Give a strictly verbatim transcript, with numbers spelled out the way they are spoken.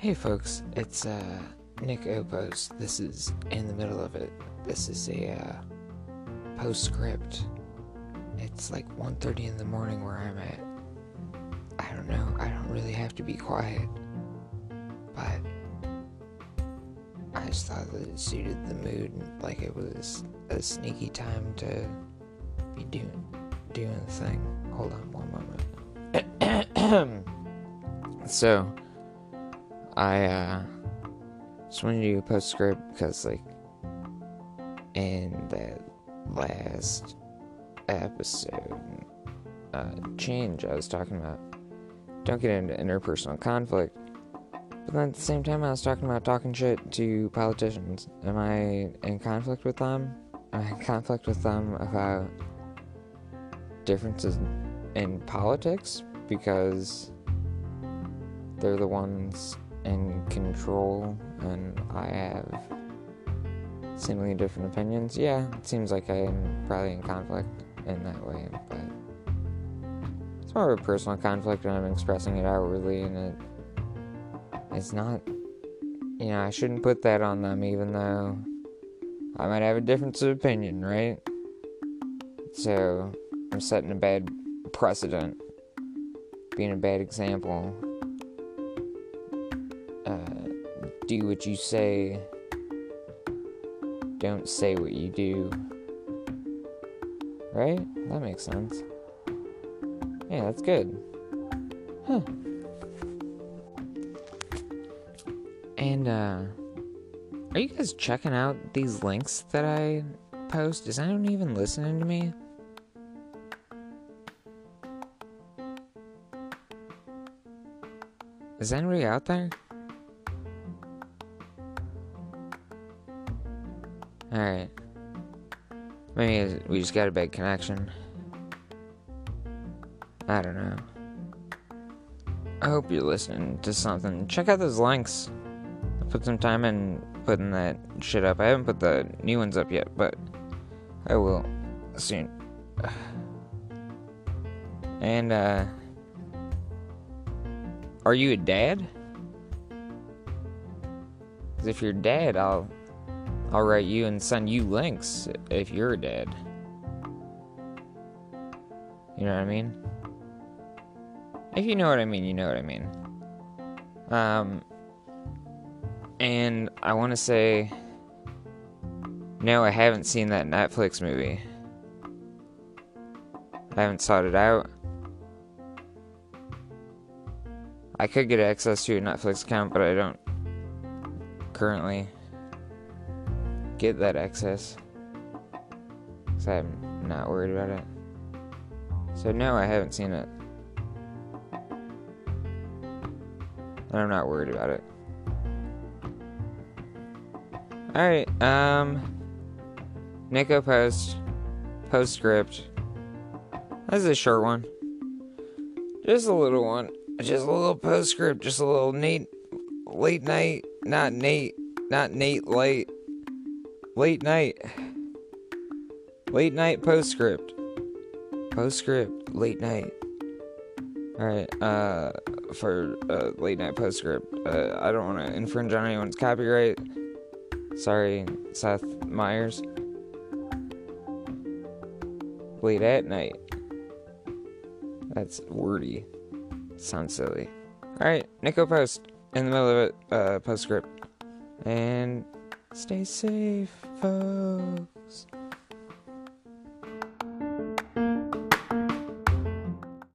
Hey folks, it's uh, Nico Pos. This is In the Middle of It. This is a uh, PostScript. It's like one thirty in the morning where I'm at. I don't know, I don't really have to be quiet, but I just thought that it suited the mood, like it was a sneaky time to be doing, doing the thing. Hold on one moment. So... I uh, just wanted to do a PostScript because, like, in that last episode uh, change, I was talking about don't get into interpersonal conflict, but then at the same time I was talking about talking shit to politicians. Am I in conflict with them? Am I in conflict with them about differences in politics? Because they're the ones in control, and I have seemingly different opinions. Yeah, it seems like I'm probably in conflict in that way, but it's more of a personal conflict, and I'm expressing it outwardly, and it it's not, you know, I shouldn't put that on them, even though I might have a difference of opinion, right? So, I'm setting a bad precedent, being a bad example. Do what you say, don't say what you do, right? That makes sense. Yeah, that's good. Huh. And, uh, are you guys checking out these links that I post? Is anyone even listening to me? Is anybody out there? Alright, maybe we just got a bad connection. I don't know. I hope you're listening to something. Check out those links. I put some time in putting that shit up. I haven't put the new ones up yet, but I will soon. And, uh... are you a dad? Because if you're a dad, I'll... I'll write you and send you links if you're dead. You know what I mean? If you know what I mean, you know what I mean. Um, and I want to say, no, I haven't seen that Netflix movie. I haven't sought it out. I could get access to a Netflix account, but I don't currently get that access, because I'm not worried about it. So no, I haven't seen it, and I'm not worried about it. Alright, um Nico Post, PostScript. This is a short one, just a little one, just a little PostScript, just a little Nate, late night, not Nate, not Nate late, Late night. Late night PostScript. PostScript. Late night. Alright, uh, for uh, late night PostScript. Uh, I don't want to infringe on anyone's copyright. Sorry, Seth Meyers. Late at night. That's wordy. Sounds silly. Alright, Nico Post. In the middle of it, uh, PostScript. And... stay safe, folks.